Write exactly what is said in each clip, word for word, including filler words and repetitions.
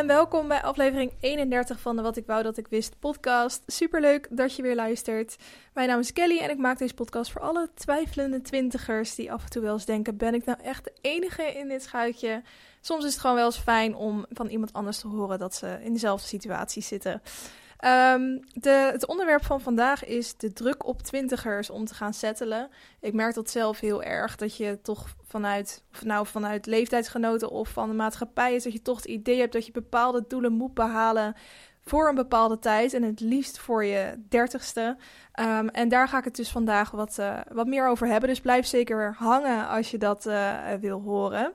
en welkom bij aflevering eenendertig van de Wat ik wou dat ik wist podcast. Superleuk dat je weer luistert. Mijn naam is Kelly en ik maak deze podcast voor alle twijfelende twintigers die af en toe wel eens denken, ben ik nou echt de enige in dit schuitje? Soms is het gewoon wel eens fijn om van iemand anders te horen dat ze in dezelfde situatie zitten. Um, de, het onderwerp van vandaag is de druk op twintigers om te gaan settelen. Ik merk dat zelf heel erg, dat je toch vanuit, nou, vanuit leeftijdsgenoten of van de maatschappij is, dat je toch het idee hebt dat je bepaalde doelen moet behalen voor een bepaalde tijd en het liefst voor je dertigste. Um, en daar ga ik het dus vandaag wat, uh, wat meer over hebben, dus blijf zeker hangen als je dat uh, wil horen.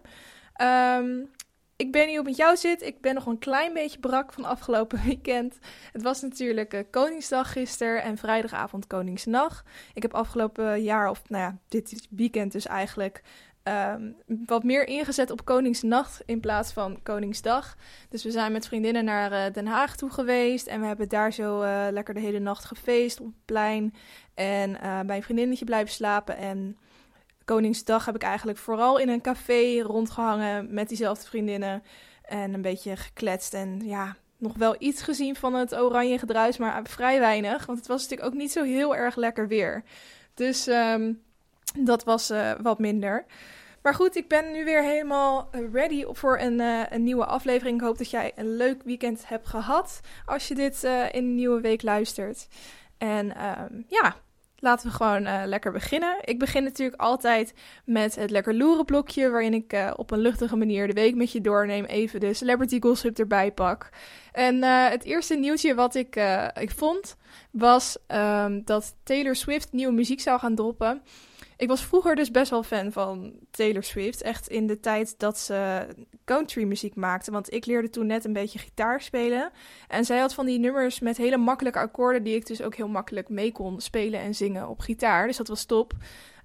Um, Ik ben niet hoe het met jou zit. Ik ben nog een klein beetje brak van afgelopen weekend. Het was natuurlijk uh, Koningsdag gisteren en vrijdagavond Koningsnacht. Ik heb afgelopen jaar, of nou ja, dit weekend dus eigenlijk, um, wat meer ingezet op Koningsnacht in plaats van Koningsdag. Dus we zijn met vriendinnen naar uh, Den Haag toe geweest en we hebben daar zo uh, lekker de hele nacht gefeest op het plein. En uh, bij een vriendinnetje blijven slapen en Koningsdag heb ik eigenlijk vooral in een café rondgehangen met diezelfde vriendinnen en een beetje gekletst en ja, nog wel iets gezien van het oranje gedruis, maar vrij weinig, want het was natuurlijk ook niet zo heel erg lekker weer. Dus um, dat was uh, wat minder. Maar goed, ik ben nu weer helemaal ready voor een, uh, een nieuwe aflevering. Ik hoop dat jij een leuk weekend hebt gehad als je dit uh, in de nieuwe week luistert. En um, ja... Laten we gewoon uh, lekker beginnen. Ik begin natuurlijk altijd met het lekker loeren blokje, waarin ik uh, op een luchtige manier de week met je doorneem. Even de celebrity gossip erbij pak. En uh, het eerste nieuwtje wat ik, uh, ik vond was um, dat Taylor Swift nieuwe muziek zou gaan droppen. Ik was vroeger dus best wel fan van Taylor Swift. Echt in de tijd dat ze country muziek maakte. Want ik leerde toen net een beetje gitaar spelen. En zij had van die nummers met hele makkelijke akkoorden die ik dus ook heel makkelijk mee kon spelen en zingen op gitaar. Dus dat was top.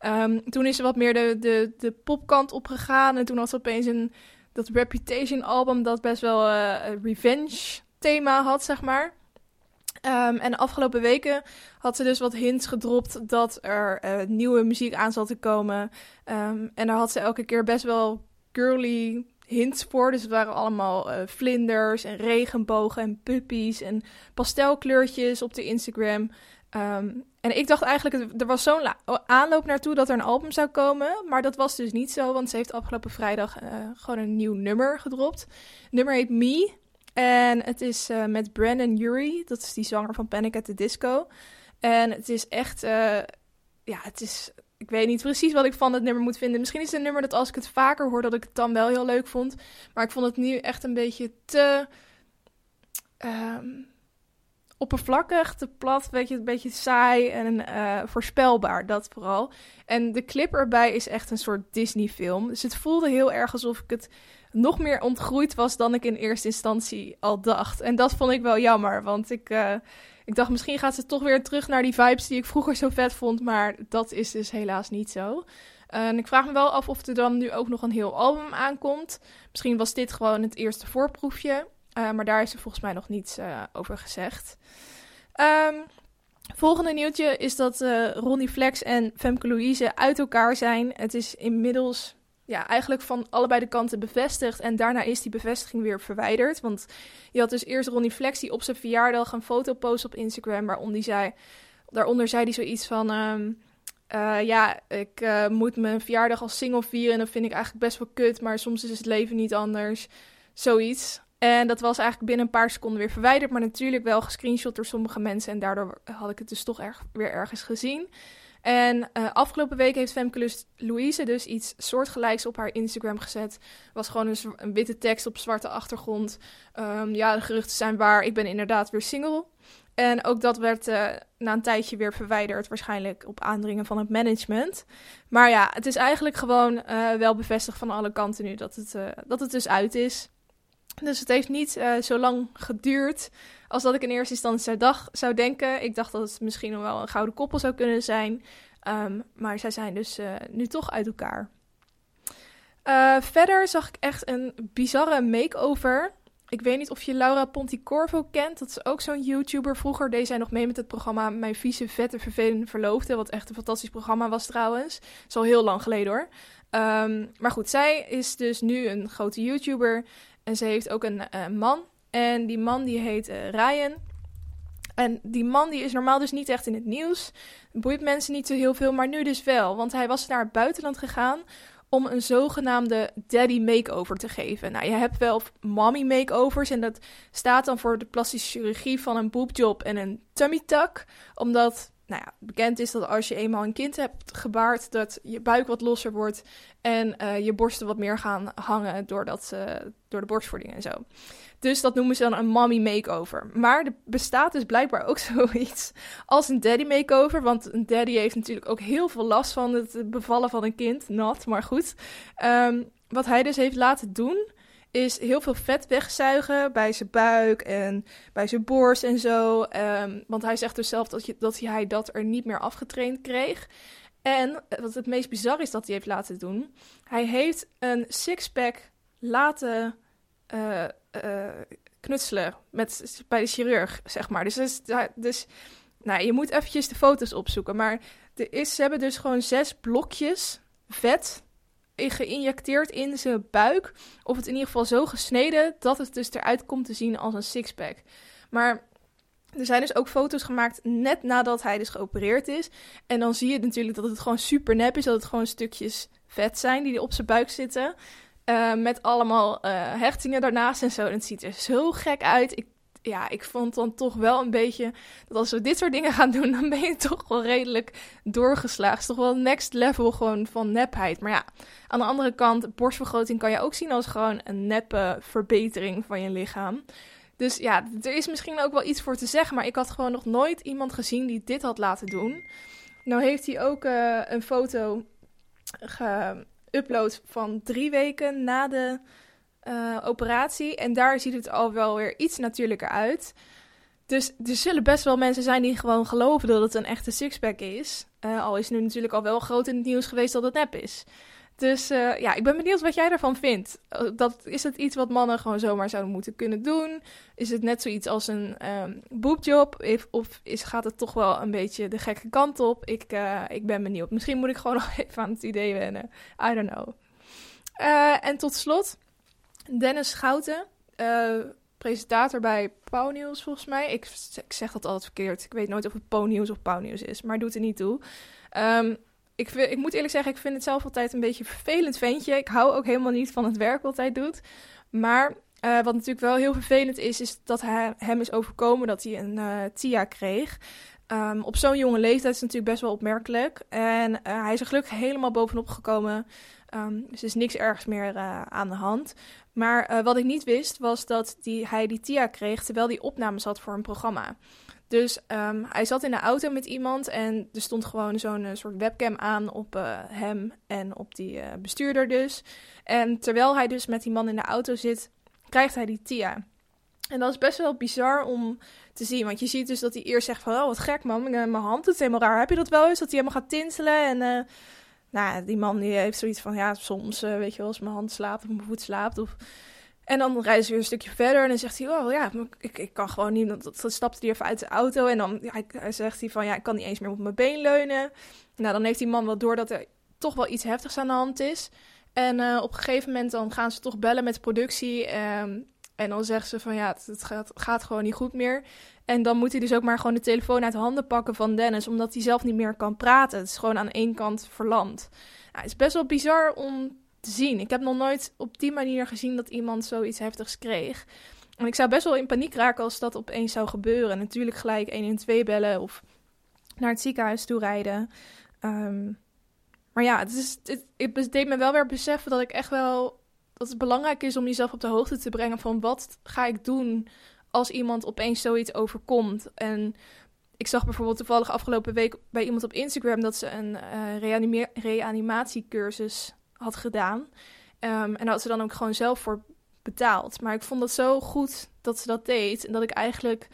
Um, toen is ze wat meer de, de, de popkant opgegaan. En toen had ze opeens een, dat Reputation album dat best wel uh, een revenge thema had, zeg maar. Um, en de afgelopen weken had ze dus wat hints gedropt dat er uh, nieuwe muziek aan zal te komen. Um, en daar had ze elke keer best wel girly hints voor. Dus het waren allemaal uh, vlinders en regenbogen en puppies en pastelkleurtjes op de Instagram. Um, en ik dacht eigenlijk, er was zo'n la- aanloop naartoe dat er een album zou komen. Maar dat was dus niet zo, want ze heeft afgelopen vrijdag uh, gewoon een nieuw nummer gedropt. Het nummer heet Me. En het is uh, met Brandon Urie, dat is die zanger van Panic at the Disco. En het is echt, uh, ja, het is, ik weet niet precies wat ik van het nummer moet vinden. Misschien is het een nummer dat als ik het vaker hoor, dat ik het dan wel heel leuk vond. Maar ik vond het nu echt een beetje te um, oppervlakkig, te plat, weet je, een beetje saai en uh, voorspelbaar, dat vooral. En de clip erbij is echt een soort Disney-film. Dus het voelde heel erg alsof ik het nog meer ontgroeid was dan ik in eerste instantie al dacht. En dat vond ik wel jammer, want ik, uh, ik dacht misschien gaat ze toch weer terug naar die vibes die ik vroeger zo vet vond, maar dat is dus helaas niet zo. Uh, en ik vraag me wel af of er dan nu ook nog een heel album aankomt. Misschien was dit gewoon het eerste voorproefje, uh, maar daar is er volgens mij nog niets uh, over gezegd. Um, volgende nieuwtje is dat uh, Ronnie Flex en Femke Louise uit elkaar zijn. Het is inmiddels ja, eigenlijk van allebei de kanten bevestigd. En daarna is die bevestiging weer verwijderd. Want je had dus eerst Ronnie Flex die op zijn verjaardag een foto post op Instagram. Waarom die zei, daaronder zei hij zoiets van Um, uh, ja, ik uh, moet mijn verjaardag als single vieren. En dat vind ik eigenlijk best wel kut. Maar soms is het leven niet anders. Zoiets. En dat was eigenlijk binnen een paar seconden weer verwijderd. Maar natuurlijk wel gescreenshot door sommige mensen. En daardoor had ik het dus toch erg, weer ergens gezien. En uh, afgelopen week heeft Femke Louise dus iets soortgelijks op haar Instagram gezet. Was gewoon een, zwa- een witte tekst op zwarte achtergrond. Um, ja, de geruchten zijn waar. Ik ben inderdaad weer single. En ook dat werd uh, na een tijdje weer verwijderd. Waarschijnlijk op aandringen van het management. Maar ja, het is eigenlijk gewoon uh, wel bevestigd van alle kanten nu dat het, uh, dat het dus uit is. Dus het heeft niet uh, zo lang geduurd als dat ik in eerste instantie zou, dag, zou denken. Ik dacht dat het misschien nog wel een gouden koppel zou kunnen zijn. Um, maar zij zijn dus uh, nu toch uit elkaar. Uh, verder zag ik echt een bizarre makeover. Ik weet niet of je Laura Ponticorvo kent. Dat is ook zo'n YouTuber. Vroeger deed zij nog mee met het programma Mijn vieze, vette, vervelende verloofde. Wat echt een fantastisch programma was trouwens. Dat is al heel lang geleden hoor. Um, maar goed, zij is dus nu een grote YouTuber. En ze heeft ook een uh, man En die man die heet uh, Ryan. En die man die is normaal dus niet echt in het nieuws. Boeit mensen niet zo heel veel, maar nu dus wel. Want hij was naar het buitenland gegaan om een zogenaamde daddy makeover te geven. Nou, je hebt wel mommy makeovers en dat staat dan voor de plastische chirurgie van een boobjob en een tummy tuck. Omdat, nou ja, bekend is dat als je eenmaal een kind hebt gebaard, dat je buik wat losser wordt en uh, je borsten wat meer gaan hangen door, dat, uh, door de borstvoeding en zo. Dus dat noemen ze dan een mommy makeover. Maar er bestaat dus blijkbaar ook zoiets als een daddy makeover. Want een daddy heeft natuurlijk ook heel veel last van het bevallen van een kind. Nat, maar goed. Um, wat hij dus heeft laten doen is heel veel vet wegzuigen bij zijn buik en bij zijn borst en zo. Um, want hij zegt dus zelf dat, je, dat hij dat er niet meer afgetraind kreeg. En wat het meest bizar is dat hij heeft laten doen. Hij heeft een sixpack laten Uh, uh, knutselen met, bij de chirurg, zeg maar. Dus, dus, dus nou, je moet eventjes de foto's opzoeken. Maar er is, ze hebben dus gewoon zes blokjes vet geïnjecteerd in zijn buik. Of het in ieder geval zo gesneden dat het dus eruit komt te zien als een sixpack. Maar er zijn dus ook foto's gemaakt net nadat hij dus geopereerd is. En dan zie je natuurlijk dat het gewoon super nep is. Dat het gewoon stukjes vet zijn die op zijn buik zitten. Uh, met allemaal uh, hechtingen daarnaast en zo. En het ziet er zo gek uit. Ik, ja, ik vond dan toch wel een beetje dat als we dit soort dingen gaan doen, dan ben je toch wel redelijk doorgeslagen. Het is toch wel next level gewoon van nepheid. Maar ja, aan de andere kant, borstvergroting kan je ook zien als gewoon een neppe verbetering van je lichaam. Dus ja, er is misschien ook wel iets voor te zeggen. Maar ik had gewoon nog nooit iemand gezien die dit had laten doen. Nou heeft hij ook uh, een foto ge... upload van drie weken na de uh, operatie. En daar ziet het al wel weer iets natuurlijker uit. Dus er zullen best wel mensen zijn die gewoon geloven dat het een echte sixpack is. Uh, al is nu natuurlijk al wel groot in het nieuws geweest dat het nep is. Dus uh, ja, ik ben benieuwd wat jij daarvan vindt. Dat, is het iets wat mannen gewoon zomaar zouden moeten kunnen doen? Is het net zoiets als een um, boobjob? If, of is, gaat het toch wel een beetje de gekke kant op? Ik, uh, ik ben benieuwd. Misschien moet ik gewoon nog even aan het idee wennen. I don't know. Uh, en tot slot, Dennis Schouten, uh, presentator bij PowNews volgens mij. Ik, ik zeg dat altijd verkeerd. Ik weet nooit of het PowNews of PowNews is, maar doet er niet toe. Um, Ik, ik moet eerlijk zeggen, ik vind het zelf altijd een beetje een vervelend ventje. Ik hou ook helemaal niet van het werk wat hij doet. Maar uh, wat natuurlijk wel heel vervelend is, is dat hij, hem is overkomen dat hij een uh, T I A kreeg. Um, op zo'n jonge leeftijd is het natuurlijk best wel opmerkelijk. En uh, hij is er gelukkig helemaal bovenop gekomen. Um, dus er is niks ergs meer uh, aan de hand. Maar uh, wat ik niet wist, was dat die, hij die T I A kreeg terwijl hij opnames had voor een programma. Dus um, hij zat in de auto met iemand en er stond gewoon zo'n uh, soort webcam aan op uh, hem en op die uh, bestuurder dus. En terwijl hij dus met die man in de auto zit, krijgt hij die T I A. En dat is best wel bizar om te zien, want je ziet dus dat hij eerst zegt van, oh wat gek man, mijn hand doet helemaal raar. Heb je dat wel eens, dat hij helemaal gaat tintelen en uh, nou, die man die heeft zoiets van, ja soms uh, weet je wel, als mijn hand slaapt of mijn voet slaapt of... En dan rijden ze weer een stukje verder en dan zegt hij, oh ja, ik, ik kan gewoon niet. Dan stapt hij even uit de auto en dan hij, hij zegt hij van, ja, ik kan niet eens meer op mijn been leunen. Nou, dan heeft die man wel door dat er toch wel iets heftigs aan de hand is. En uh, op een gegeven moment dan gaan ze toch bellen met de productie. Um, en dan zeggen ze van, ja, het, het gaat, gaat gewoon niet goed meer. En dan moet hij dus ook maar gewoon de telefoon uit de handen pakken van Dennis, omdat hij zelf niet meer kan praten. Het is gewoon aan één kant verlamd. Nou, het is best wel bizar om te zien. Ik heb nog nooit op die manier gezien dat iemand zoiets heftigs kreeg. En ik zou best wel in paniek raken als dat opeens zou gebeuren. Natuurlijk gelijk één één twee bellen of naar het ziekenhuis toe rijden. Um, maar ja, het, is, het, het deed me wel weer beseffen dat ik echt wel dat het belangrijk is om jezelf op de hoogte te brengen van wat ga ik doen als iemand opeens zoiets overkomt. En ik zag bijvoorbeeld toevallig afgelopen week bij iemand op Instagram dat ze een uh, reanima- reanimatiecursus had gedaan. Um, en daar had ze dan ook gewoon zelf voor betaald. Maar ik vond dat zo goed dat ze dat deed. En dat ik eigenlijk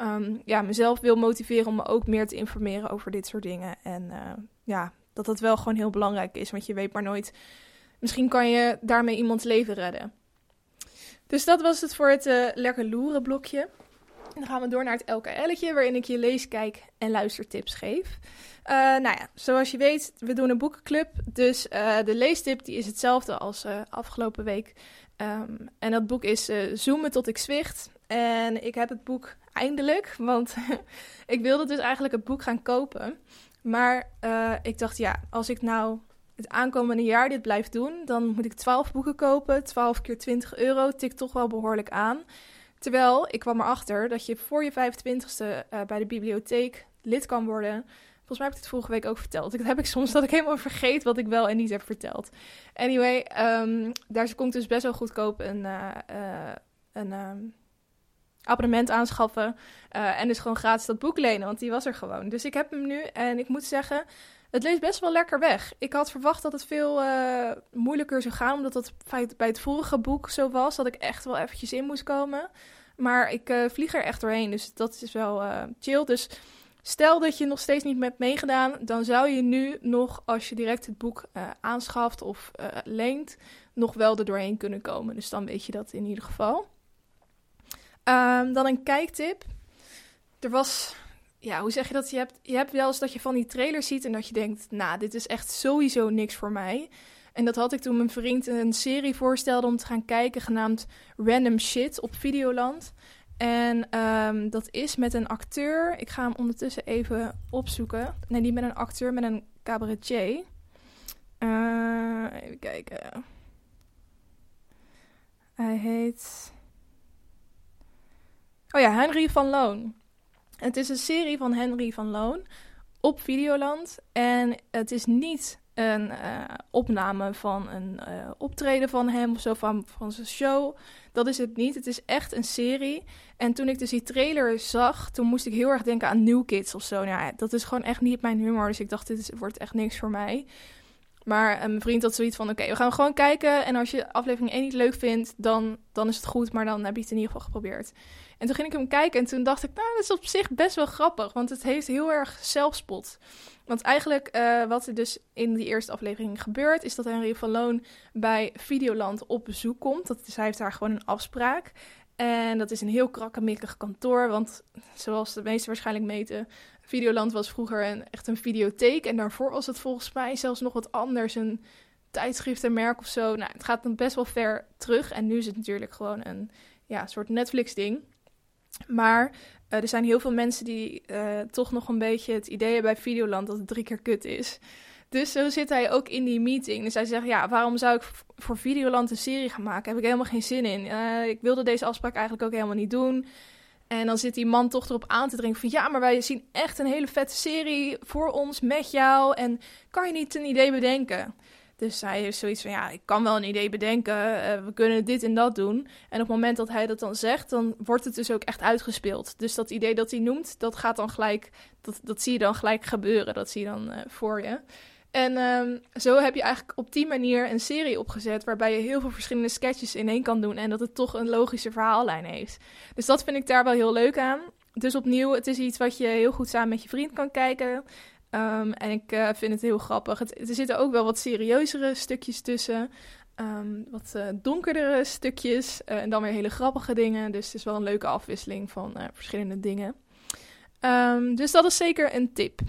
um, ja, mezelf wil motiveren om me ook meer te informeren over dit soort dingen. En uh, ja, dat dat wel gewoon heel belangrijk is. Want je weet maar nooit, misschien kan je daarmee iemands leven redden. Dus dat was het voor het uh, lekker loeren blokje. En dan gaan we door naar het L K L'tje, waarin ik je lees, kijk en luistertips geef. Uh, nou ja, zoals je weet, we doen een boekenclub. Dus uh, de leestip die is hetzelfde als uh, afgelopen week. Um, en dat boek is uh, Zoomen tot Ik Zwicht. En ik heb het boek eindelijk, want ik wilde dus eigenlijk het boek gaan kopen. Maar uh, ik dacht, ja, als ik nou het aankomende jaar dit blijf doen, dan moet ik twaalf boeken kopen. twaalf keer twintig euro tikt toch wel behoorlijk aan. Terwijl, ik kwam erachter dat je voor je vijfentwintigste uh, bij de bibliotheek lid kan worden. Volgens mij heb ik dit vorige week ook verteld. Dat heb ik soms, dat ik helemaal vergeet wat ik wel en niet heb verteld. Anyway, um, daar kon ik dus best wel goedkoop een... Uh, uh, een um, abonnement aanschaffen uh, en dus gewoon gratis dat boek lenen, want die was er gewoon. Dus ik heb hem nu en ik moet zeggen, het leest best wel lekker weg. Ik had verwacht dat het veel uh, moeilijker zou gaan, omdat dat bij het vorige boek zo was, dat ik echt wel eventjes in moest komen. Maar ik uh, vlieg er echt doorheen, dus dat is wel uh, chill. Dus stel dat je nog steeds niet hebt meegedaan, dan zou je nu nog, als je direct het boek uh, aanschaft of uh, leent, nog wel er doorheen kunnen komen. Dus dan weet je dat in ieder geval. Um, dan een kijktip. Er was, ja, hoe zeg je dat? Je hebt, je hebt wel eens dat je van die trailers ziet en dat je denkt, nou, dit is echt sowieso niks voor mij. En dat had ik toen mijn vriend een serie voorstelde om te gaan kijken, genaamd Random Shit op Videoland. En um, dat is met een acteur, ik ga hem ondertussen even opzoeken. Nee, niet met een acteur, met een cabaretier. Uh, even kijken. Hij heet... Oh ja, Henry van Loon. Het is een serie van Henry van Loon op Videoland. En het is niet een uh, opname van een uh, optreden van hem of zo, van, van zijn show. Dat is het niet. Het is echt een serie. En toen ik dus die trailer zag, toen moest ik heel erg denken aan New Kids of zo. Nou, dat is gewoon echt niet mijn humor. Dus ik dacht, dit is, wordt echt niks voor mij. Maar uh, mijn vriend had zoiets van, oké, okay, we gaan gewoon kijken. En als je aflevering één niet leuk vindt, dan, dan is het goed. Maar dan heb je het in ieder geval geprobeerd. En toen ging ik hem kijken en toen dacht ik, nou, dat is op zich best wel grappig. Want het heeft heel erg zelfspot. Want eigenlijk uh, wat er dus in die eerste aflevering gebeurt, is dat Henry van Loon bij Videoland op bezoek komt. Dat is, hij heeft daar gewoon een afspraak. En dat is een heel krakkemikkig kantoor. Want zoals de meesten waarschijnlijk meten, Videoland was vroeger een, echt een videotheek. En daarvoor was het volgens mij zelfs nog wat anders. Een tijdschriftenmerk of zo. Nou, het gaat dan best wel ver terug. En nu is het natuurlijk gewoon een ja, soort Netflix-ding. Maar uh, er zijn heel veel mensen die uh, toch nog een beetje het idee hebben bij Videoland dat het drie keer kut is. Dus zo zit hij ook in die meeting. Dus hij zegt, ja, waarom zou ik voor Videoland een serie gaan maken? Daar heb ik helemaal geen zin in. Uh, ik wilde deze afspraak eigenlijk ook helemaal niet doen. En dan zit die man toch erop aan te dringen van, ja, maar wij zien echt een hele vette serie voor ons met jou. En kan je niet een idee bedenken? Dus hij heeft zoiets van, ja, ik kan wel een idee bedenken. Uh, we kunnen dit en dat doen. En op het moment dat hij dat dan zegt, dan wordt het dus ook echt uitgespeeld. Dus dat idee dat hij noemt, dat gaat dan gelijk, dat, dat zie je dan gelijk gebeuren. Dat zie je dan uh, voor je. En um, zo heb je eigenlijk op die manier een serie opgezet waarbij je heel veel verschillende sketches in één kan doen en dat het toch een logische verhaallijn heeft. Dus dat vind ik daar wel heel leuk aan. Dus opnieuw, het is iets wat je heel goed samen met je vriend kan kijken. Um, en ik uh, vind het heel grappig. Het, er zitten ook wel wat serieuzere stukjes tussen, um, wat uh, donkerdere stukjes uh, en dan weer hele grappige dingen. Dus het is wel een leuke afwisseling van uh, verschillende dingen. Um, dus dat is zeker een tip.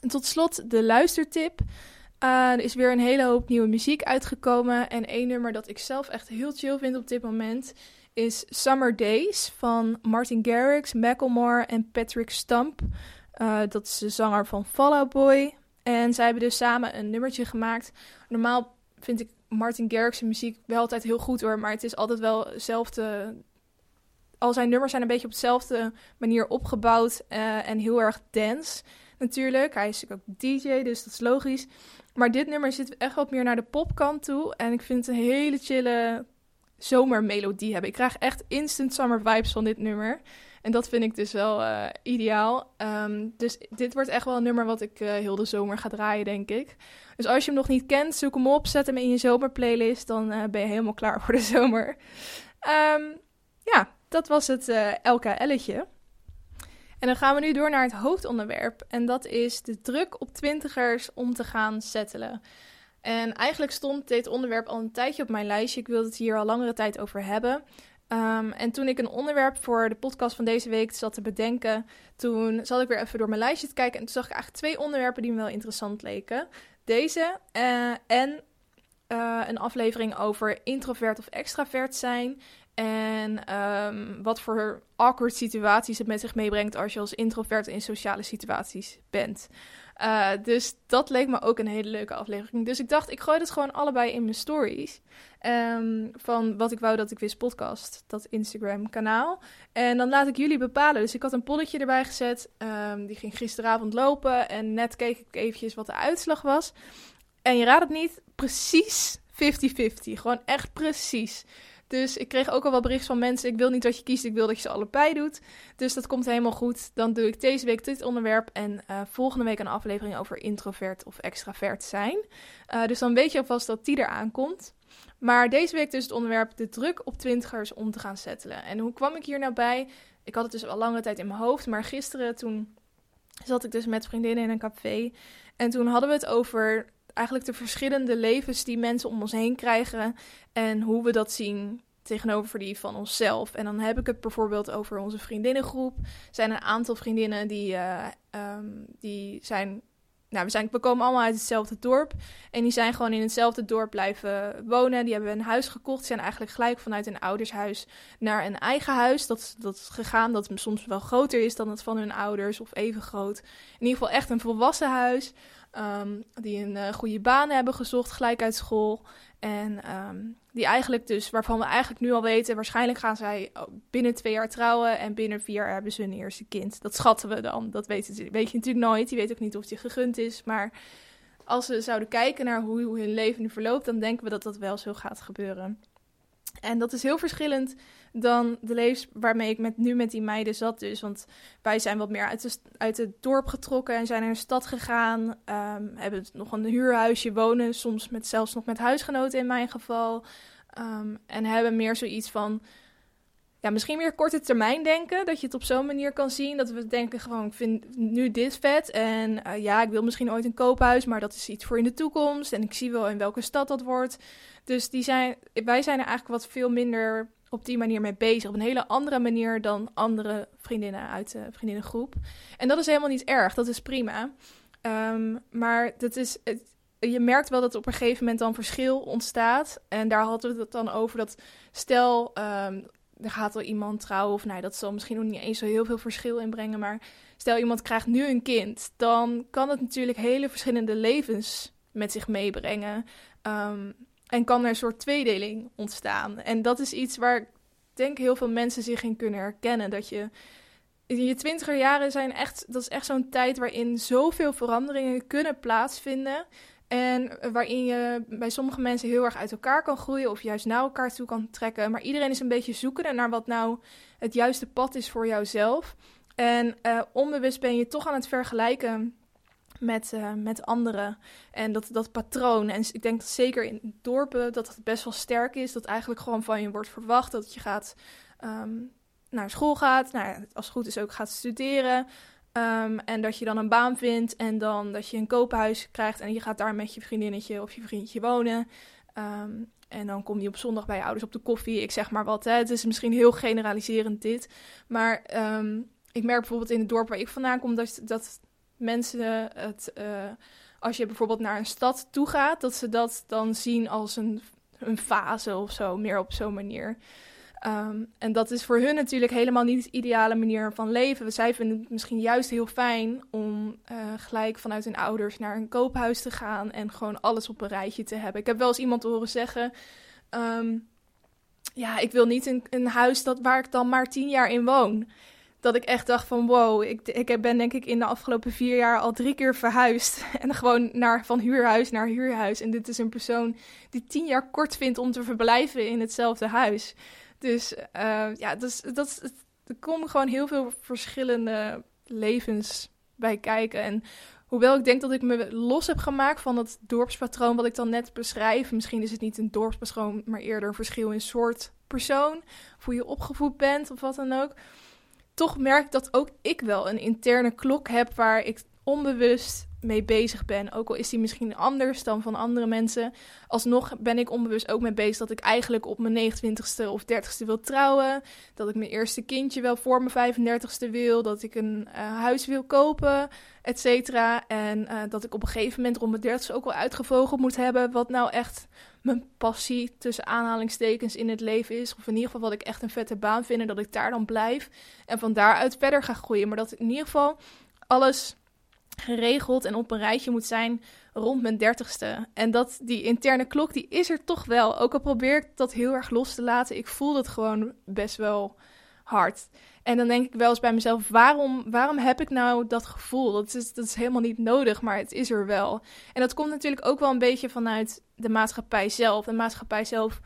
En tot slot de luistertip. Uh, er is weer een hele hoop nieuwe muziek uitgekomen. En één nummer dat ik zelf echt heel chill vind op dit moment is Summer Days van Martin Garrix, Macklemore en Patrick Stump. Uh, dat is de zanger van Fall Out Boy. En zij hebben dus samen een nummertje gemaakt. Normaal vind ik Martin Garrix' muziek wel altijd heel goed hoor. Maar het is altijd wel hetzelfde. Al zijn nummers zijn een beetje op dezelfde manier opgebouwd. Uh, en heel erg dance. Natuurlijk, hij is ook D J, dus dat is logisch. Maar dit nummer zit echt wat meer naar de popkant toe. En ik vind het een hele chille zomermelodie hebben. Ik krijg echt instant summer vibes van dit nummer. En dat vind ik dus wel uh, ideaal. Um, dus dit wordt echt wel een nummer wat ik uh, heel de zomer ga draaien, denk ik. Dus als je hem nog niet kent, zoek hem op. Zet hem in je zomerplaylist. Dan uh, ben je helemaal klaar voor de zomer. Um, ja, dat was het uh, L K L'tje. En dan gaan we nu door naar het hoofdonderwerp. En dat is de druk op twintigers om te gaan settelen. En eigenlijk stond dit onderwerp al een tijdje op mijn lijstje. Ik wilde het hier al langere tijd over hebben. Um, en toen ik een onderwerp voor de podcast van deze week zat te bedenken, toen zat ik weer even door mijn lijstje te kijken. En toen zag ik eigenlijk twee onderwerpen die me wel interessant leken. Deze uh, en uh, een aflevering over introvert of extravert zijn. En um, wat voor awkward situaties het met zich meebrengt als je als introvert in sociale situaties bent. Uh, dus dat leek me ook een hele leuke aflevering. Dus ik dacht, ik gooi dat gewoon allebei in mijn stories. Um, van wat ik wou dat ik wist podcast. Dat Instagram kanaal. En dan laat ik jullie bepalen. Dus ik had een polletje erbij gezet. Um, die ging gisteravond lopen. En net keek ik eventjes wat de uitslag was. En je raadt het niet. Precies vijftig vijftig. Gewoon echt precies. Dus ik kreeg ook al wel bericht van mensen, ik wil niet dat je kiest, ik wil dat je ze allebei doet. Dus dat komt helemaal goed. Dan doe ik deze week dit onderwerp en uh, volgende week een aflevering over introvert of extravert zijn. Uh, dus dan weet je alvast dat die eraan komt. Maar deze week dus het onderwerp de druk op twintigers om te gaan settelen. En hoe kwam ik hier nou bij? Ik had het dus al langere tijd in mijn hoofd, maar gisteren toen zat ik dus met vriendinnen in een café. En toen hadden we het over eigenlijk de verschillende levens die mensen om ons heen krijgen en hoe we dat zien tegenover die van onszelf. En dan heb ik het bijvoorbeeld over onze vriendinnengroep. Er zijn een aantal vriendinnen die, uh, um, die zijn... Nou, we, zijn, we komen allemaal uit hetzelfde dorp. En die zijn gewoon in hetzelfde dorp blijven wonen. Die hebben een huis gekocht. Zijn eigenlijk gelijk vanuit een oudershuis naar een eigen huis. Dat, dat is gegaan dat het soms wel groter is dan het van hun ouders. Of even groot. In ieder geval echt een volwassen huis. Um, die een uh, goede baan hebben gezocht gelijk uit school. En um, die eigenlijk dus, waarvan we eigenlijk nu al weten, waarschijnlijk gaan zij binnen twee jaar trouwen en binnen vier jaar hebben ze hun eerste kind. Dat schatten we dan. Dat weet, het, weet je natuurlijk nooit. Je weet ook niet of die gegund is. Maar als we zouden kijken naar hoe, hoe hun leven nu verloopt, dan denken we dat dat wel zo gaat gebeuren. En dat is heel verschillend dan de levens waarmee ik met, nu met die meiden zat dus. Want wij zijn wat meer uit, de, uit het dorp getrokken en zijn naar de stad gegaan. Um, hebben nog een huurhuisje wonen, soms met, zelfs nog met huisgenoten in mijn geval. Um, en hebben meer zoiets van, ja, misschien meer korte termijn denken. Dat je het op zo'n manier kan zien. Dat we denken gewoon, ik vind nu dit vet. En uh, ja, ik wil misschien ooit een koophuis, maar dat is iets voor in de toekomst. En ik zie wel in welke stad dat wordt. Dus die zijn, wij zijn er eigenlijk wat veel minder op die manier mee bezig. Op een hele andere manier dan andere vriendinnen uit de vriendinnengroep. En dat is helemaal niet erg. Dat is prima. Um, maar dat is, het, je merkt wel dat op een gegeven moment dan verschil ontstaat. En daar hadden we het dan over dat stel... Um, er gaat al iemand trouwen, of nee, dat zal misschien nog niet eens zo heel veel verschil inbrengen. Maar stel iemand krijgt nu een kind, dan kan het natuurlijk hele verschillende levens met zich meebrengen. Um, en kan er een soort tweedeling ontstaan. En dat is iets waar ik denk heel veel mensen zich in kunnen herkennen. Dat je in je twintiger jaren zijn echt, dat is echt zo'n tijd waarin zoveel veranderingen kunnen plaatsvinden. En waarin je bij sommige mensen heel erg uit elkaar kan groeien of juist naar elkaar toe kan trekken. Maar iedereen is een beetje zoekende naar wat nou het juiste pad is voor jouzelf. En uh, onbewust ben je toch aan het vergelijken met, uh, met anderen. En dat, dat patroon. En ik denk dat zeker in dorpen dat het best wel sterk is. Dat eigenlijk gewoon van je wordt verwacht dat je gaat um, naar school gaat. Nou, als het goed is ook gaat studeren. Um, en dat je dan een baan vindt en dan dat je een koophuis krijgt en je gaat daar met je vriendinnetje of je vriendje wonen. Um, en dan kom je op zondag bij je ouders op de koffie. Ik zeg maar wat, hè. Het is misschien heel generaliserend dit. Maar um, ik merk bijvoorbeeld in het dorp waar ik vandaan kom dat, dat mensen het, uh, als je bijvoorbeeld naar een stad toe gaat, dat ze dat dan zien als een, een fase of zo, meer op zo'n manier. Um, en dat is voor hun natuurlijk helemaal niet de ideale manier van leven. Zij vinden het misschien juist heel fijn om uh, gelijk vanuit hun ouders naar een koophuis te gaan en gewoon alles op een rijtje te hebben. Ik heb wel eens iemand horen zeggen, um, ja, ik wil niet een, een huis dat, waar ik dan maar tien jaar in woon. Dat ik echt dacht van wow, ik, ik ben denk ik in de afgelopen vier jaar al drie keer verhuisd. En gewoon naar, van huurhuis naar huurhuis. En dit is een persoon die tien jaar kort vindt om te verblijven in hetzelfde huis. Dus uh, ja, dus, dat, er komen gewoon heel veel verschillende levens bij kijken. En hoewel ik denk dat ik me los heb gemaakt van dat dorpspatroon wat ik dan net beschrijf. Misschien is het niet een dorpspatroon, maar eerder een verschil in soort persoon. Of hoe je opgevoed bent of wat dan ook. Toch merk ik dat ook ik wel een interne klok heb waar ik onbewust mee bezig ben. Ook al is die misschien anders dan van andere mensen. Alsnog ben ik onbewust ook mee bezig dat ik eigenlijk op mijn negenentwintigste of dertigste wil trouwen. Dat ik mijn eerste kindje wel voor mijn vijfendertigste wil. Dat ik een uh, huis wil kopen, et cetera. En uh, dat ik op een gegeven moment rond mijn dertigste ook wel uitgevogeld moet hebben. Wat nou echt mijn passie tussen aanhalingstekens in het leven is. Of in ieder geval wat ik echt een vette baan vind. En dat ik daar dan blijf. En van daaruit verder ga groeien. Maar dat in ieder geval alles geregeld en op een rijtje moet zijn rond mijn dertigste. En dat die interne klok, die is er toch wel. Ook al probeer ik dat heel erg los te laten. Ik voel dat gewoon best wel hard. En dan denk ik wel eens bij mezelf, waarom, waarom heb ik nou dat gevoel? Dat is, dat is helemaal niet nodig, maar het is er wel. En dat komt natuurlijk ook wel een beetje vanuit de maatschappij zelf. De maatschappij zelf,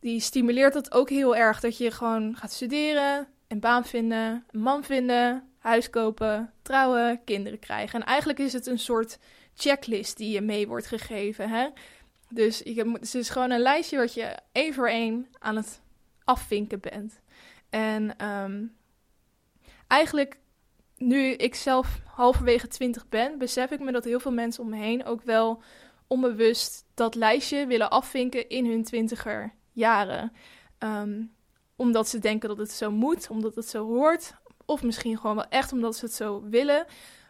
die stimuleert dat ook heel erg. Dat je gewoon gaat studeren, een baan vinden, een man vinden, huis kopen, trouwen, kinderen krijgen. En eigenlijk is het een soort checklist die je mee wordt gegeven. Hè? Dus ik heb, het is gewoon een lijstje wat je één voor één aan het afvinken bent. En um, eigenlijk, nu ik zelf halverwege twintig ben, besef ik me dat heel veel mensen om me heen ook wel onbewust dat lijstje willen afvinken in hun twintiger jaren. Um, omdat ze denken dat het zo moet, omdat het zo hoort. Of misschien gewoon wel echt omdat ze het zo willen.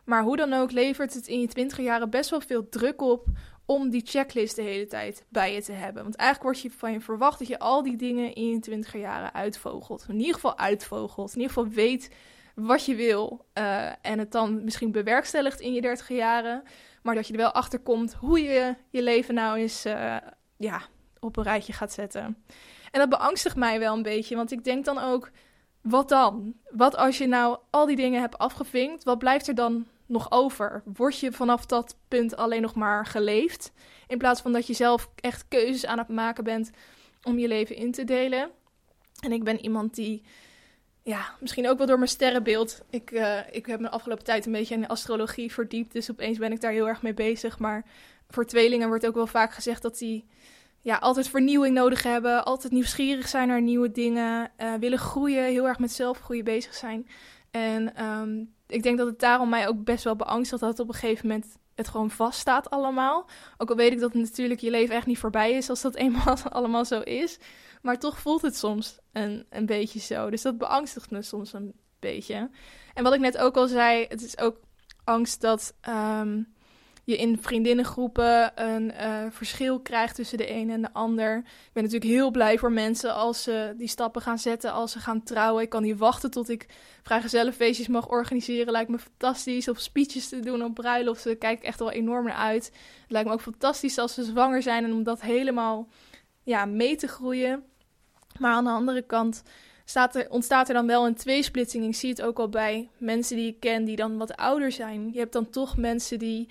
Maar hoe dan ook levert het in je twintiger jaren best wel veel druk op om die checklist de hele tijd bij je te hebben. Want eigenlijk wordt je van je verwacht dat je al die dingen in je twintiger jaren uitvogelt. In ieder geval uitvogelt. In ieder geval weet wat je wil. Uh, en het dan misschien bewerkstelligt in je dertiger jaren. Maar dat je er wel achter komt hoe je je leven nou eens uh, ja, op een rijtje gaat zetten. En dat beangstigt mij wel een beetje. Want ik denk dan ook, wat dan? Wat als je nou al die dingen hebt afgevinkt? Wat blijft er dan nog over? Word je vanaf dat punt alleen nog maar geleefd? In plaats van dat je zelf echt keuzes aan het maken bent om je leven in te delen. En ik ben iemand die, ja, misschien ook wel door mijn sterrenbeeld. Ik, uh, ik heb me de afgelopen tijd een beetje in astrologie verdiept. Dus opeens ben ik daar heel erg mee bezig. Maar voor tweelingen wordt ook wel vaak gezegd dat die, ja, altijd vernieuwing nodig hebben, altijd nieuwsgierig zijn naar nieuwe dingen, uh, willen groeien, heel erg met zelfgroei bezig zijn. En um, ik denk dat het daarom mij ook best wel beangstigt dat het op een gegeven moment het gewoon vaststaat allemaal. Ook al weet ik dat natuurlijk je leven echt niet voorbij is als dat eenmaal allemaal zo is. Maar toch voelt het soms een, een beetje zo. Dus dat beangstigt me soms een beetje. En wat ik net ook al zei, het is ook angst dat Um, je in vriendinnengroepen een uh, verschil krijgt tussen de ene en de ander. Ik ben natuurlijk heel blij voor mensen als ze die stappen gaan zetten, als ze gaan trouwen. Ik kan niet wachten tot ik vrijgezellenfeestjes mag organiseren. Lijkt me fantastisch. Of speeches te doen op bruiloften. Daar kijk ik echt wel enorm naar uit. Het lijkt me ook fantastisch als ze zwanger zijn en om dat helemaal ja, mee te groeien. Maar aan de andere kant Staat er, ontstaat er dan wel een tweesplitsing. Ik zie het ook al bij mensen die ik ken die dan wat ouder zijn. Je hebt dan toch mensen die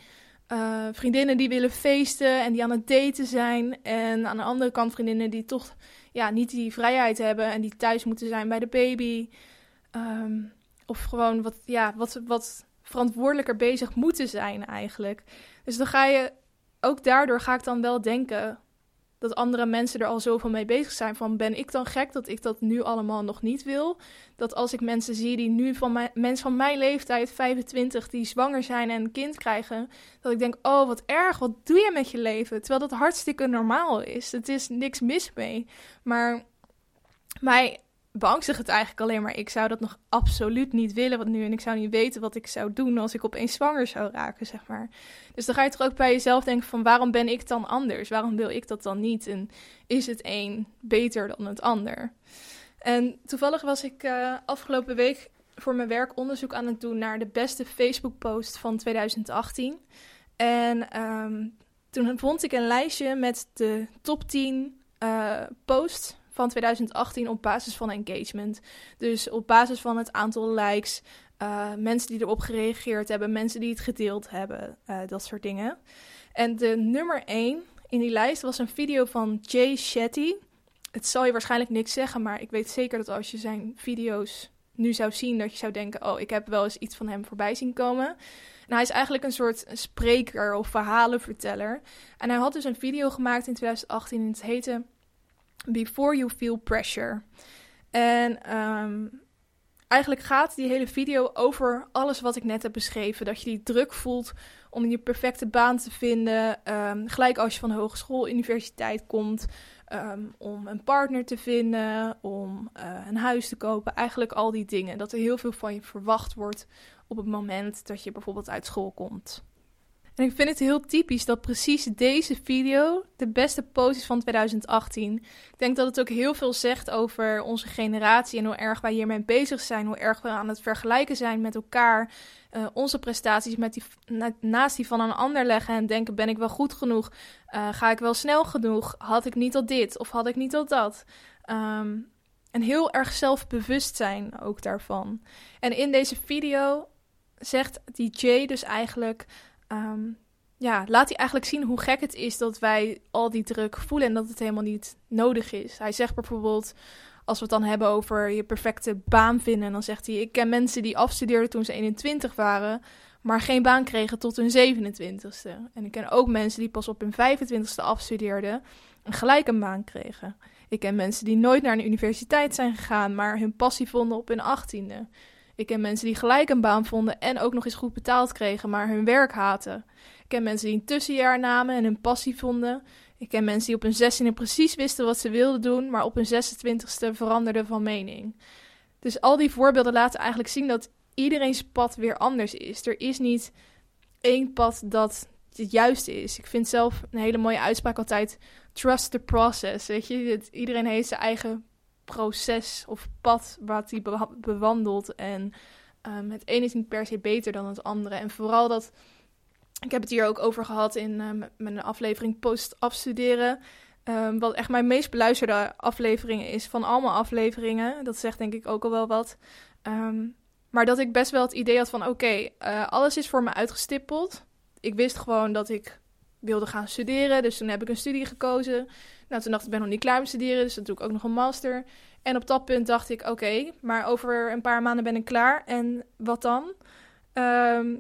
Uh, vriendinnen die willen feesten en die aan het daten zijn. En aan de andere kant vriendinnen die toch ja, niet die vrijheid hebben en die thuis moeten zijn bij de baby. Um, of gewoon wat, ja, wat, wat verantwoordelijker bezig moeten zijn eigenlijk. Dus dan ga je, ook daardoor ga ik dan wel denken dat andere mensen er al zoveel mee bezig zijn. Van, ben ik dan gek dat ik dat nu allemaal nog niet wil? Dat als ik mensen zie die nu van mijn, mensen van mijn leeftijd, vijfentwintig, die zwanger zijn en een kind krijgen, dat ik denk, oh wat erg, wat doe je met je leven? Terwijl dat hartstikke normaal is. Het is niks mis mee. Maar mij beangstigt het eigenlijk alleen maar. Ik zou dat nog absoluut niet willen wat nu. En ik zou niet weten wat ik zou doen als ik opeens zwanger zou raken, zeg maar. Dus dan ga je toch ook bij jezelf denken van, waarom ben ik dan anders? Waarom wil ik dat dan niet? En is het een beter dan het ander? En toevallig was ik uh, afgelopen week voor mijn werk onderzoek aan het doen naar de beste Facebook post van tweeduizend achttien. En um, toen vond ik een lijstje met de top tien uh, posts van tweeduizend achttien op basis van engagement. Dus op basis van het aantal likes, uh, mensen die erop gereageerd hebben, mensen die het gedeeld hebben, uh, dat soort dingen. En de nummer één in die lijst was een video van Jay Shetty. Het zal je waarschijnlijk niks zeggen, maar ik weet zeker dat als je zijn video's nu zou zien, dat je zou denken, oh, ik heb wel eens iets van hem voorbij zien komen. En hij is eigenlijk een soort spreker of verhalenverteller. En hij had dus een video gemaakt in tweeduizend achttien en het heette Before You Feel Pressure. En um, Eigenlijk gaat die hele video over alles wat ik net heb beschreven. Dat je die druk voelt om je perfecte baan te vinden. Um, gelijk als je van hogeschool, universiteit komt. Um, om een partner te vinden. Om uh, een huis te kopen. Eigenlijk al die dingen. Dat er heel veel van je verwacht wordt op het moment dat je bijvoorbeeld uit school komt. En ik vind het heel typisch dat precies deze video de beste post is van twintig achttien. Ik denk dat het ook heel veel zegt over onze generatie en hoe erg wij hiermee bezig zijn. Hoe erg we aan het vergelijken zijn met elkaar. Uh, onze prestaties met die, na, naast die van een ander leggen en denken: ben ik wel goed genoeg? Uh, ga ik wel snel genoeg? Had ik niet al dit of had ik niet al dat? Um, en heel erg zelfbewust zijn ook daarvan. En in deze video zegt die Jay dus eigenlijk... Um, ja, laat hij eigenlijk zien hoe gek het is dat wij al die druk voelen en dat het helemaal niet nodig is. Hij zegt bijvoorbeeld, als we het dan hebben over je perfecte baan vinden, dan zegt hij: ik ken mensen die afstudeerden toen ze eenentwintig waren, maar geen baan kregen tot hun zevenentwintigste. En ik ken ook mensen die pas op hun vijfentwintigste afstudeerden en gelijk een baan kregen. Ik ken mensen die nooit naar een universiteit zijn gegaan, maar hun passie vonden op hun achttiende. Ik ken mensen die gelijk een baan vonden en ook nog eens goed betaald kregen, maar hun werk haten. Ik ken mensen die een tussenjaar namen en hun passie vonden. Ik ken mensen die op hun zestiende precies wisten wat ze wilden doen, maar op hun zesentwintigste veranderden van mening. Dus al die voorbeelden laten eigenlijk zien dat iedereen's pad weer anders is. Er is niet één pad dat het juiste is. Ik vind zelf een hele mooie uitspraak altijd: trust the process. Weet je, iedereen heeft zijn eigen proces of pad wat hij be- bewandelt. En um, het een is niet per se beter dan het andere. En vooral dat... Ik heb het hier ook over gehad in uh, mijn aflevering Post Afstuderen. Um, wat echt mijn meest beluisterde aflevering is van allemaal afleveringen. Dat zegt denk ik ook al wel wat. Um, maar dat ik best wel het idee had van... Oké, okay, uh, alles is voor me uitgestippeld. Ik wist gewoon dat ik wilde gaan studeren. Dus toen heb ik een studie gekozen. Nou, toen dacht ik, ik ben nog niet klaar met studeren, dus dat doe ik ook nog een master. En op dat punt dacht ik, oké, okay, maar over een paar maanden ben ik klaar. En wat dan? Um,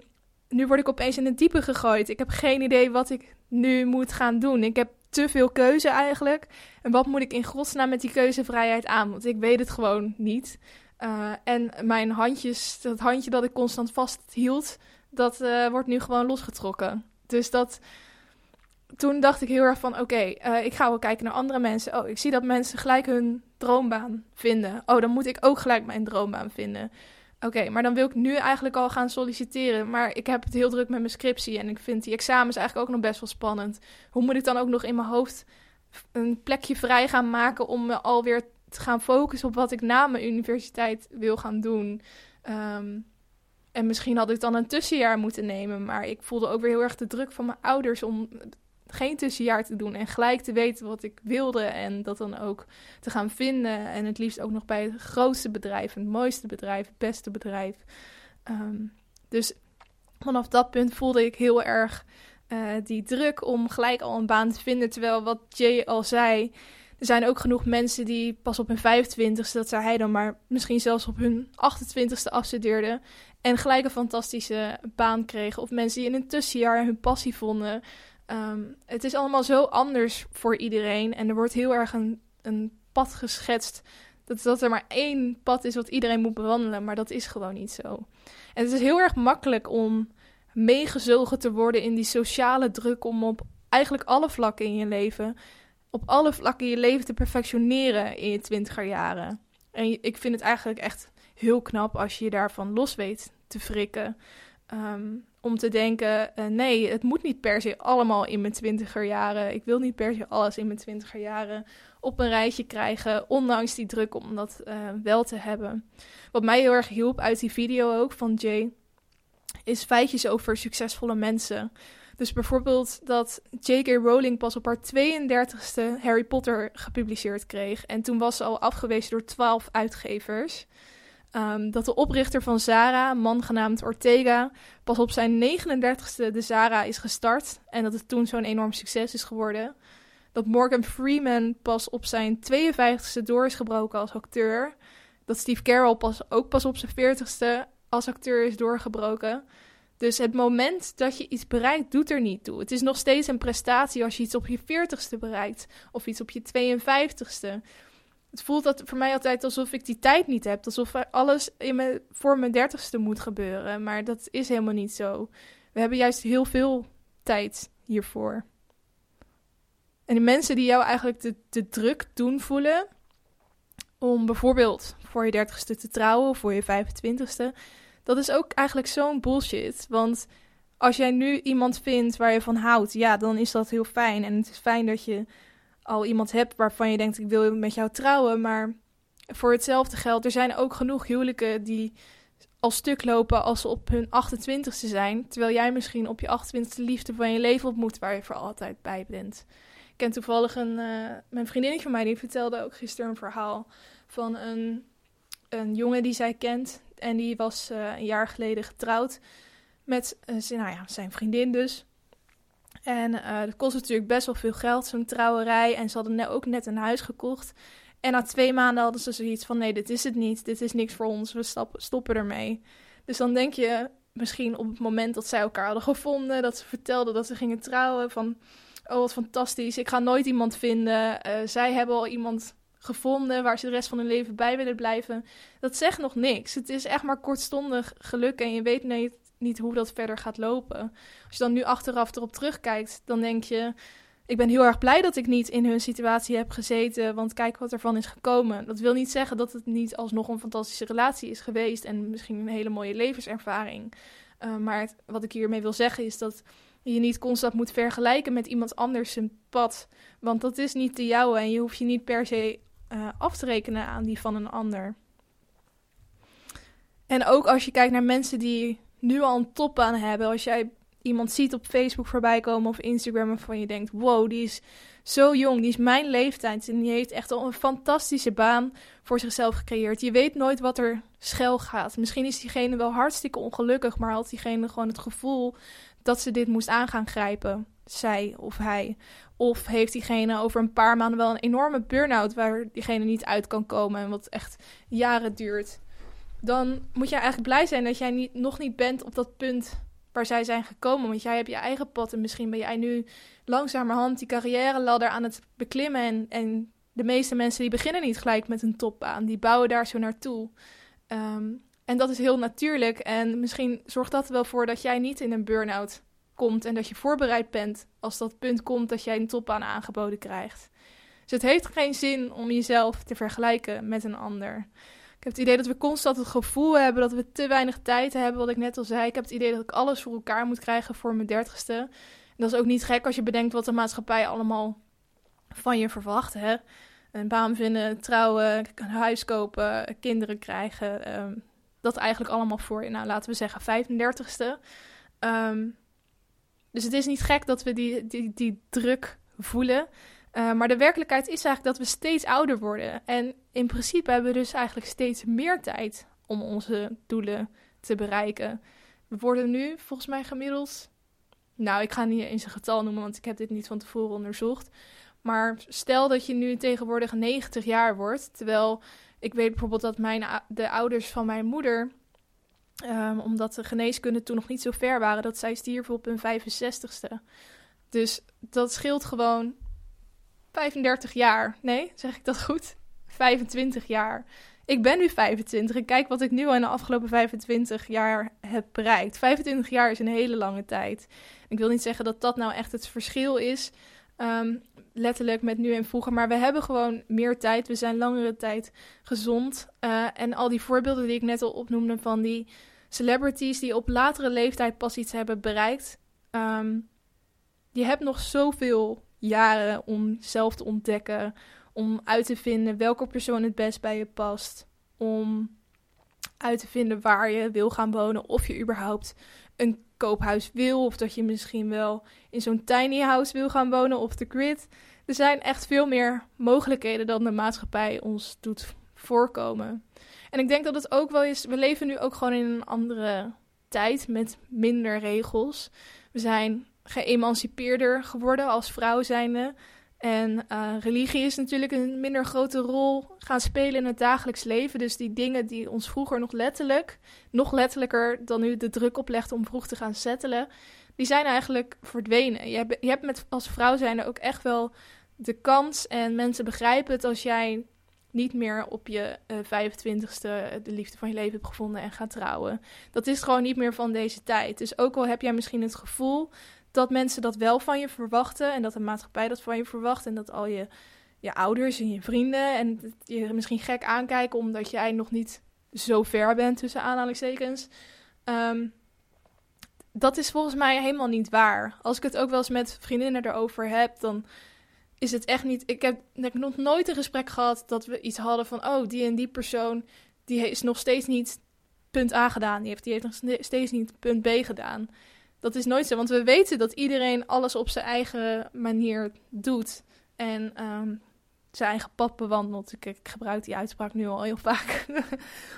nu word ik opeens in het diepe gegooid. Ik heb geen idee wat ik nu moet gaan doen. Ik heb te veel keuze eigenlijk. En wat moet ik in godsnaam met die keuzevrijheid aan? Want ik weet het gewoon niet. Uh, en mijn handjes, dat handje dat ik constant vasthield, dat uh, wordt nu gewoon losgetrokken. Dus dat... Toen dacht ik heel erg van, oké, okay, uh, ik ga wel kijken naar andere mensen. Oh, ik zie dat mensen gelijk hun droombaan vinden. Oh, dan moet ik ook gelijk mijn droombaan vinden. Oké, okay, maar dan wil ik nu eigenlijk al gaan solliciteren. Maar ik heb het heel druk met mijn scriptie. En ik vind die examens eigenlijk ook nog best wel spannend. Hoe moet ik dan ook nog in mijn hoofd een plekje vrij gaan maken... om me alweer te gaan focussen op wat ik na mijn universiteit wil gaan doen... Um, En misschien had ik dan een tussenjaar moeten nemen. Maar ik voelde ook weer heel erg de druk van mijn ouders om geen tussenjaar te doen. En gelijk te weten wat ik wilde. En dat dan ook te gaan vinden. En het liefst ook nog bij het grootste bedrijf. Het mooiste bedrijf. Het beste bedrijf. Um, dus vanaf dat punt voelde ik heel erg uh, die druk om gelijk al een baan te vinden. Terwijl wat Jay al zei... Er zijn ook genoeg mensen die pas op hun vijfentwintigste, dat zei hij dan, maar misschien zelfs op hun achtentwintigste afstudeerden en gelijk een fantastische baan kregen. Of mensen die in een tussenjaar hun passie vonden. Um, het is allemaal zo anders voor iedereen en er wordt heel erg een, een pad geschetst. Dat, dat er maar één pad is wat iedereen moet bewandelen, maar dat is gewoon niet zo. En het is heel erg makkelijk om meegezogen te worden in die sociale druk om op eigenlijk alle vlakken in je leven... op alle vlakken je leven te perfectioneren in je twintiger jaren. En ik vind het eigenlijk echt heel knap als je je daarvan los weet te frikken. Um, om te denken, uh, nee, het moet niet per se allemaal in mijn twintiger jaren. Ik wil niet per se alles in mijn twintiger jaren op een rijtje krijgen. Ondanks die druk om dat uh, wel te hebben. Wat mij heel erg hielp uit die video ook van Jay... is feitjes over succesvolle mensen... Dus bijvoorbeeld dat J K. Rowling pas op haar tweeëndertigste Harry Potter gepubliceerd kreeg. En toen was ze al afgewezen door twaalf uitgevers. Um, dat de oprichter van Zara, een man genaamd Ortega, pas op zijn negenendertigste de Zara is gestart. En dat het toen zo'n enorm succes is geworden. Dat Morgan Freeman pas op zijn tweeënvijftigste door is gebroken als acteur. Dat Steve Carell pas, ook pas op zijn veertigste als acteur is doorgebroken... Dus het moment dat je iets bereikt, doet er niet toe. Het is nog steeds een prestatie als je iets op je veertigste bereikt. Of iets op je tweeënvijftigste. Het voelt dat voor mij altijd alsof ik die tijd niet heb. Alsof alles in mijn, voor mijn dertigste moet gebeuren. Maar dat is helemaal niet zo. We hebben juist heel veel tijd hiervoor. En de mensen die jou eigenlijk te, te druk doen voelen... om bijvoorbeeld voor je dertigste te trouwen of voor je vijfentwintigste... dat is ook eigenlijk zo'n bullshit. Want als jij nu iemand vindt waar je van houdt... ja, dan is dat heel fijn. En het is fijn dat je... al iemand hebt waarvan je denkt, ik wil met jou trouwen. Maar voor hetzelfde geldt, er zijn ook genoeg huwelijken die al stuk lopen als ze op hun achtentwintigste zijn. Terwijl jij misschien op je achtentwintigste liefde van je leven ontmoet, waar je voor altijd bij bent. Ik ken toevallig een uh, mijn vriendinnetje van mij, die vertelde ook gisteren een verhaal van een, een jongen die zij kent. En die was uh, een jaar geleden getrouwd met uh, zijn, nou ja, zijn vriendin dus. En uh, dat kost natuurlijk best wel veel geld, zo'n trouwerij. En ze hadden ne- ook net een huis gekocht. En na twee maanden hadden ze zoiets van... nee, dit is het niet. Dit is niks voor ons. We stap- stoppen ermee. Dus dan denk je misschien op het moment dat zij elkaar hadden gevonden... dat ze vertelden dat ze gingen trouwen. Van, oh, wat fantastisch. Ik ga nooit iemand vinden. Uh, zij hebben al iemand gevonden waar ze de rest van hun leven bij willen blijven. Dat zegt nog niks. Het is echt maar kortstondig geluk. En je weet niet... niet hoe dat verder gaat lopen. Als je dan nu achteraf erop terugkijkt, dan denk je... ik ben heel erg blij dat ik niet in hun situatie heb gezeten... want kijk wat ervan is gekomen. Dat wil niet zeggen dat het niet alsnog een fantastische relatie is geweest... en misschien een hele mooie levenservaring. Uh, maar het, wat ik hiermee wil zeggen is dat je niet constant moet vergelijken... met iemand anders zijn pad. Want dat is niet de jouwe en je hoeft je niet per se uh, af te rekenen aan die van een ander. En ook als je kijkt naar mensen die... nu al een topbaan hebben. Als jij iemand ziet op Facebook voorbij komen of Instagram... waarvan je denkt, wow, die is zo jong, die is mijn leeftijd... en die heeft echt al een fantastische baan voor zichzelf gecreëerd. Je weet nooit wat er schel gaat. Misschien is diegene wel hartstikke ongelukkig... maar had diegene gewoon het gevoel dat ze dit moest aan gaan grijpen. Zij of hij. Of heeft diegene over een paar maanden wel een enorme burn-out... waar diegene niet uit kan komen en wat echt jaren duurt... dan moet jij eigenlijk blij zijn dat jij niet, nog niet bent op dat punt waar zij zijn gekomen. Want jij hebt je eigen pad en misschien ben jij nu langzamerhand die carrière ladder aan het beklimmen. En, en de meeste mensen die beginnen niet gelijk met een topbaan. Die bouwen daar zo naartoe. Um, en dat is heel natuurlijk. En misschien zorgt dat er wel voor dat jij niet in een burn-out komt. En dat je voorbereid bent als dat punt komt dat jij een topbaan aangeboden krijgt. Dus het heeft geen zin om jezelf te vergelijken met een ander. Ik heb het idee dat we constant het gevoel hebben dat we te weinig tijd hebben, wat ik net al zei. Ik heb het idee dat ik alles voor elkaar moet krijgen voor mijn dertigste. En dat is ook niet gek als je bedenkt wat de maatschappij allemaal van je verwacht. Hè? Een baan vinden, trouwen, een huis kopen, kinderen krijgen. Um, dat eigenlijk allemaal voor je, nou laten we zeggen, vijfendertigste. Um, dus het is niet gek dat we die, die, die druk voelen. Uh, maar de werkelijkheid is eigenlijk dat we steeds ouder worden. En in principe hebben we dus eigenlijk steeds meer tijd om onze doelen te bereiken. We worden nu volgens mij gemiddeld... Nou, ik ga niet eens een getal noemen, want ik heb dit niet van tevoren onderzocht. Maar stel dat je nu tegenwoordig negentig jaar wordt. Terwijl ik weet bijvoorbeeld dat mijn, de ouders van mijn moeder... Um, omdat de geneeskunde toen nog niet zo ver waren... dat zij stierven op hun vijfenzestigste. Dus dat scheelt gewoon... vijfendertig jaar. Nee, zeg ik dat goed? vijfentwintig jaar. Ik ben nu vijfentwintig en kijk wat ik nu al in de afgelopen vijfentwintig jaar heb bereikt. vijfentwintig jaar is een hele lange tijd. Ik wil niet zeggen dat dat nou echt het verschil is, um, letterlijk met nu en vroeger. Maar we hebben gewoon meer tijd. We zijn langere tijd gezond. Uh, en al die voorbeelden die ik net al opnoemde van die celebrities die op latere leeftijd pas iets hebben bereikt. Um, je hebt nog zoveel... jaren om zelf te ontdekken, om uit te vinden welke persoon het best bij je past, om uit te vinden waar je wil gaan wonen, of je überhaupt een koophuis wil, of dat je misschien wel in zo'n tiny house wil gaan wonen, of de grid. Er zijn echt veel meer mogelijkheden dan de maatschappij ons doet voorkomen. En ik denk dat het ook wel is, we leven nu ook gewoon in een andere tijd met minder regels. We zijn... geëmancipeerder geworden als vrouw zijnde. En uh, religie is natuurlijk een minder grote rol gaan spelen in het dagelijks leven. Dus die dingen die ons vroeger nog letterlijk, nog letterlijker dan nu de druk oplegde om vroeg te gaan settelen, die zijn eigenlijk verdwenen. Je hebt, je hebt met, als vrouw zijnde ook echt wel de kans en mensen begrijpen het als jij niet meer op je uh, vijfentwintigste de liefde van je leven hebt gevonden en gaat trouwen. Dat is gewoon niet meer van deze tijd. Dus ook al heb jij misschien het gevoel dat mensen dat wel van je verwachten en dat de maatschappij dat van je verwacht en dat al je, je ouders en je vrienden en je misschien gek aankijken omdat jij nog niet zo ver bent tussen aanhalingstekens. Um, dat is volgens mij helemaal niet waar. Als ik het ook wel eens met vriendinnen erover heb, dan is het echt niet... Ik heb, ik heb nog nooit een gesprek gehad dat we iets hadden van... oh, die en die persoon, die is nog steeds niet punt A gedaan. Die heeft, die heeft nog steeds niet punt B gedaan. Dat is nooit zo, want we weten dat iedereen alles op zijn eigen manier doet. En um, zijn eigen pad bewandelt. Ik, ik gebruik die uitspraak nu al heel vaak.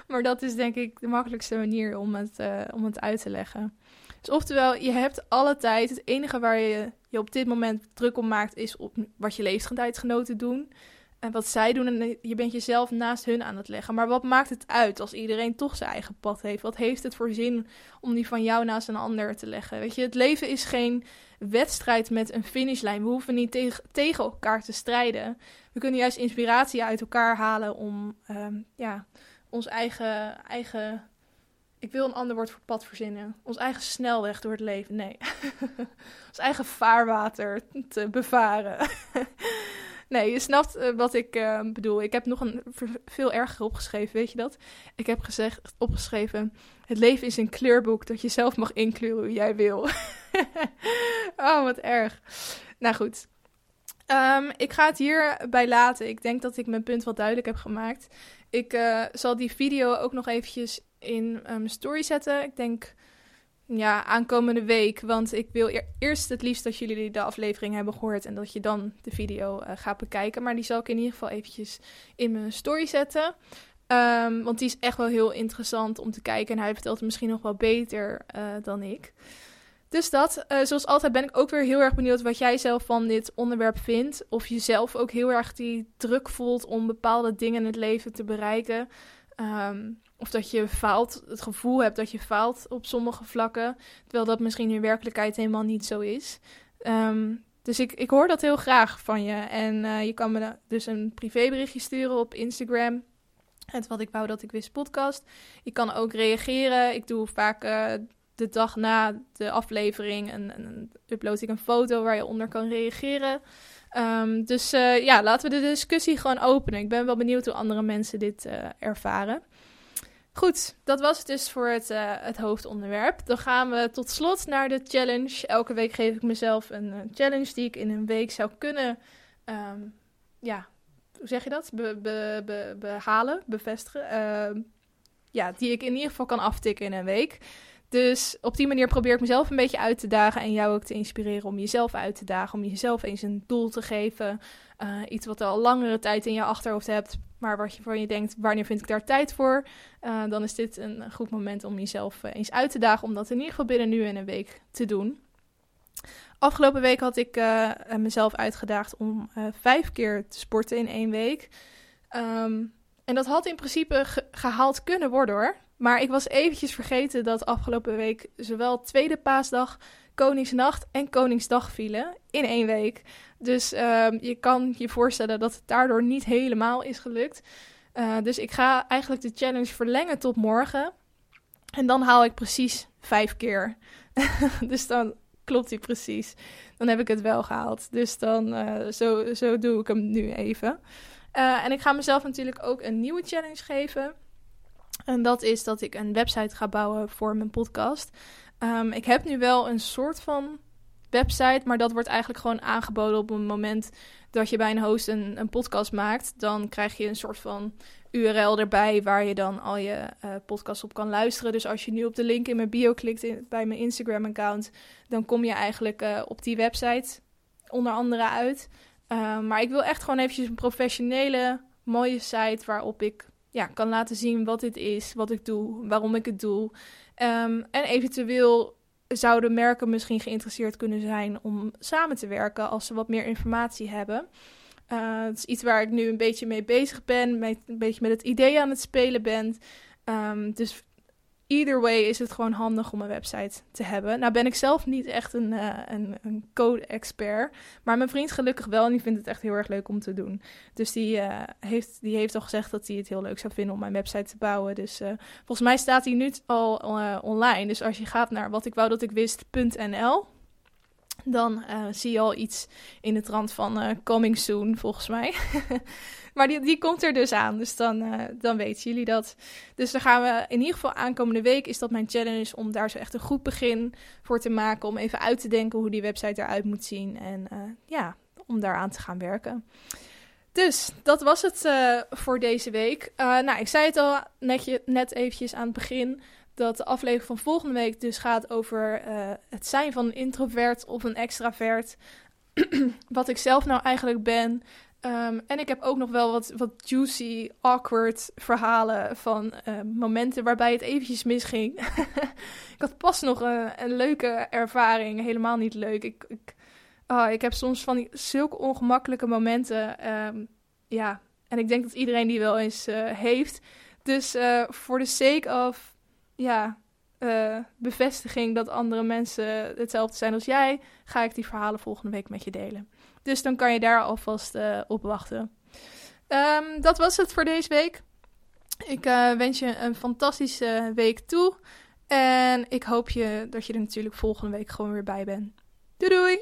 Maar dat is denk ik de makkelijkste manier om het, uh, om het uit te leggen. Dus oftewel, je hebt alle tijd. Het enige waar je je op dit moment druk om maakt is op wat je leeftijdsgenoten doen. En wat zij doen. En je bent jezelf naast hun aan het leggen. Maar wat maakt het uit als iedereen toch zijn eigen pad heeft? Wat heeft het voor zin om die van jou naast een ander te leggen? Weet je, het leven is geen wedstrijd met een finishlijn. We hoeven niet te- tegen elkaar te strijden. We kunnen juist inspiratie uit elkaar halen om um, ja, ons eigen... eigen Ik wil een ander woord voor pad verzinnen. Ons eigen snelweg door het leven. Nee. Ons eigen vaarwater te bevaren. Nee, je snapt uh, wat ik uh, bedoel. Ik heb nog een veel erger opgeschreven, weet je dat? Ik heb gezegd, opgeschreven... Het leven is een kleurboek dat je zelf mag inkleuren hoe jij wil. Oh, wat erg. Nou goed. Um, ik ga het hierbij laten. Ik denk dat ik mijn punt wel duidelijk heb gemaakt. Ik uh, zal die video ook nog eventjes... in mijn um, story zetten. Ik denk ja, aankomende week. Want ik wil e- eerst het liefst dat jullie de aflevering hebben gehoord. En dat je dan de video uh, gaat bekijken. Maar die zal ik in ieder geval eventjes in mijn story zetten. Um, want die is echt wel heel interessant om te kijken. En hij vertelt het misschien nog wel beter uh, dan ik. Dus dat. Uh, zoals altijd ben ik ook weer heel erg benieuwd wat jij zelf van dit onderwerp vindt. Of je zelf ook heel erg die druk voelt om bepaalde dingen in het leven te bereiken. Um, Of dat je faalt, het gevoel hebt dat je faalt op sommige vlakken. Terwijl dat misschien in werkelijkheid helemaal niet zo is. Um, dus ik, ik hoor dat heel graag van je. En uh, je kan me dus een privéberichtje sturen op Instagram. Het Wat Ik Wou Dat Ik Wist podcast. Je kan ook reageren. Ik doe vaak uh, de dag na de aflevering een, een, upload ik een foto waar je onder kan reageren. Um, dus uh, ja, laten we de discussie gewoon openen. Ik ben wel benieuwd hoe andere mensen dit uh, ervaren. Goed, dat was het dus voor het, uh, het hoofdonderwerp. Dan gaan we tot slot naar de challenge. Elke week geef ik mezelf een uh, challenge die ik in een week zou kunnen... Um, ja, hoe zeg je dat? Be- be- be- behalen, bevestigen. Uh, ja, die ik in ieder geval kan aftikken in een week. Dus op die manier probeer ik mezelf een beetje uit te dagen... en jou ook te inspireren om jezelf uit te dagen. Om jezelf eens een doel te geven. Uh, iets wat al langere tijd in je achterhoofd hebt... maar wat je van je denkt, wanneer vind ik daar tijd voor? Uh, dan is dit een goed moment om jezelf uh, eens uit te dagen... om dat in ieder geval binnen nu en een week te doen. Afgelopen week had ik uh, mezelf uitgedaagd om uh, vijf keer te sporten in één week. Um, en dat had in principe ge- gehaald kunnen worden hoor. Maar ik was eventjes vergeten dat afgelopen week zowel tweede paasdag... Koningsnacht en Koningsdag vielen in één week. Dus uh, je kan je voorstellen dat het daardoor niet helemaal is gelukt. Uh, dus ik ga eigenlijk de challenge verlengen tot morgen. En dan haal ik precies vijf keer. Dus dan klopt die precies. Dan heb ik het wel gehaald. Dus dan uh, zo, zo doe ik hem nu even. Uh, en ik ga mezelf natuurlijk ook een nieuwe challenge geven. En dat is dat ik een website ga bouwen voor mijn podcast... Um, ik heb nu wel een soort van website, maar dat wordt eigenlijk gewoon aangeboden op het moment dat je bij een host een, een podcast maakt. Dan krijg je een soort van U R L erbij waar je dan al je uh, podcasts op kan luisteren. Dus als je nu op de link in mijn bio klikt in, bij mijn Instagram account, dan kom je eigenlijk uh, op die website onder andere uit. Uh, maar ik wil echt gewoon eventjes een professionele, mooie site waarop ik ja, kan laten zien wat dit is, wat ik doe, waarom ik het doe. Um, en eventueel zouden merken misschien geïnteresseerd kunnen zijn om samen te werken als ze wat meer informatie hebben. Uh, het is iets waar ik nu een beetje mee bezig ben, met, een beetje met het idee aan het spelen ben. Um, dus either way is het gewoon handig om een website te hebben. Nou ben ik zelf niet echt een, uh, een, een code-expert. Maar mijn vriend gelukkig wel. En die vindt het echt heel erg leuk om te doen. Dus die, uh, heeft, die heeft al gezegd dat hij het heel leuk zou vinden om mijn website te bouwen. Dus uh, volgens mij staat hij nu al uh, online. Dus als je gaat naar wat ik wou dat ik wist punt n l... dan uh, zie je al iets in het rand van uh, coming soon, volgens mij. Maar die, die komt er dus aan, dus dan, uh, dan weten jullie dat. Dus dan gaan we in ieder geval aankomende week, is dat mijn challenge om daar zo echt een goed begin voor te maken. Om even uit te denken hoe die website eruit moet zien en uh, ja, om daaraan te gaan werken. Dus dat was het uh, voor deze week. Uh, nou, ik zei het al netje, net eventjes aan het begin, dat de aflevering van volgende week dus gaat over uh, het zijn van een introvert of een extravert. Wat ik zelf nou eigenlijk ben. Um, en ik heb ook nog wel wat, wat juicy, awkward verhalen van uh, momenten waarbij het eventjes misging. Ik had pas nog een, een leuke ervaring, helemaal niet leuk. Ik, ik, oh, ik heb soms van die, zulke ongemakkelijke momenten. Um, ja, en ik denk dat iedereen die wel eens uh, heeft. Dus voor uh, de sake of... ja, uh, bevestiging dat andere mensen hetzelfde zijn als jij, ga ik die verhalen volgende week met je delen. Dus dan kan je daar alvast uh, op wachten. Um, dat was het voor deze week. Ik uh, wens je een fantastische week toe. En ik hoop je dat je er natuurlijk volgende week gewoon weer bij bent. Doei doei!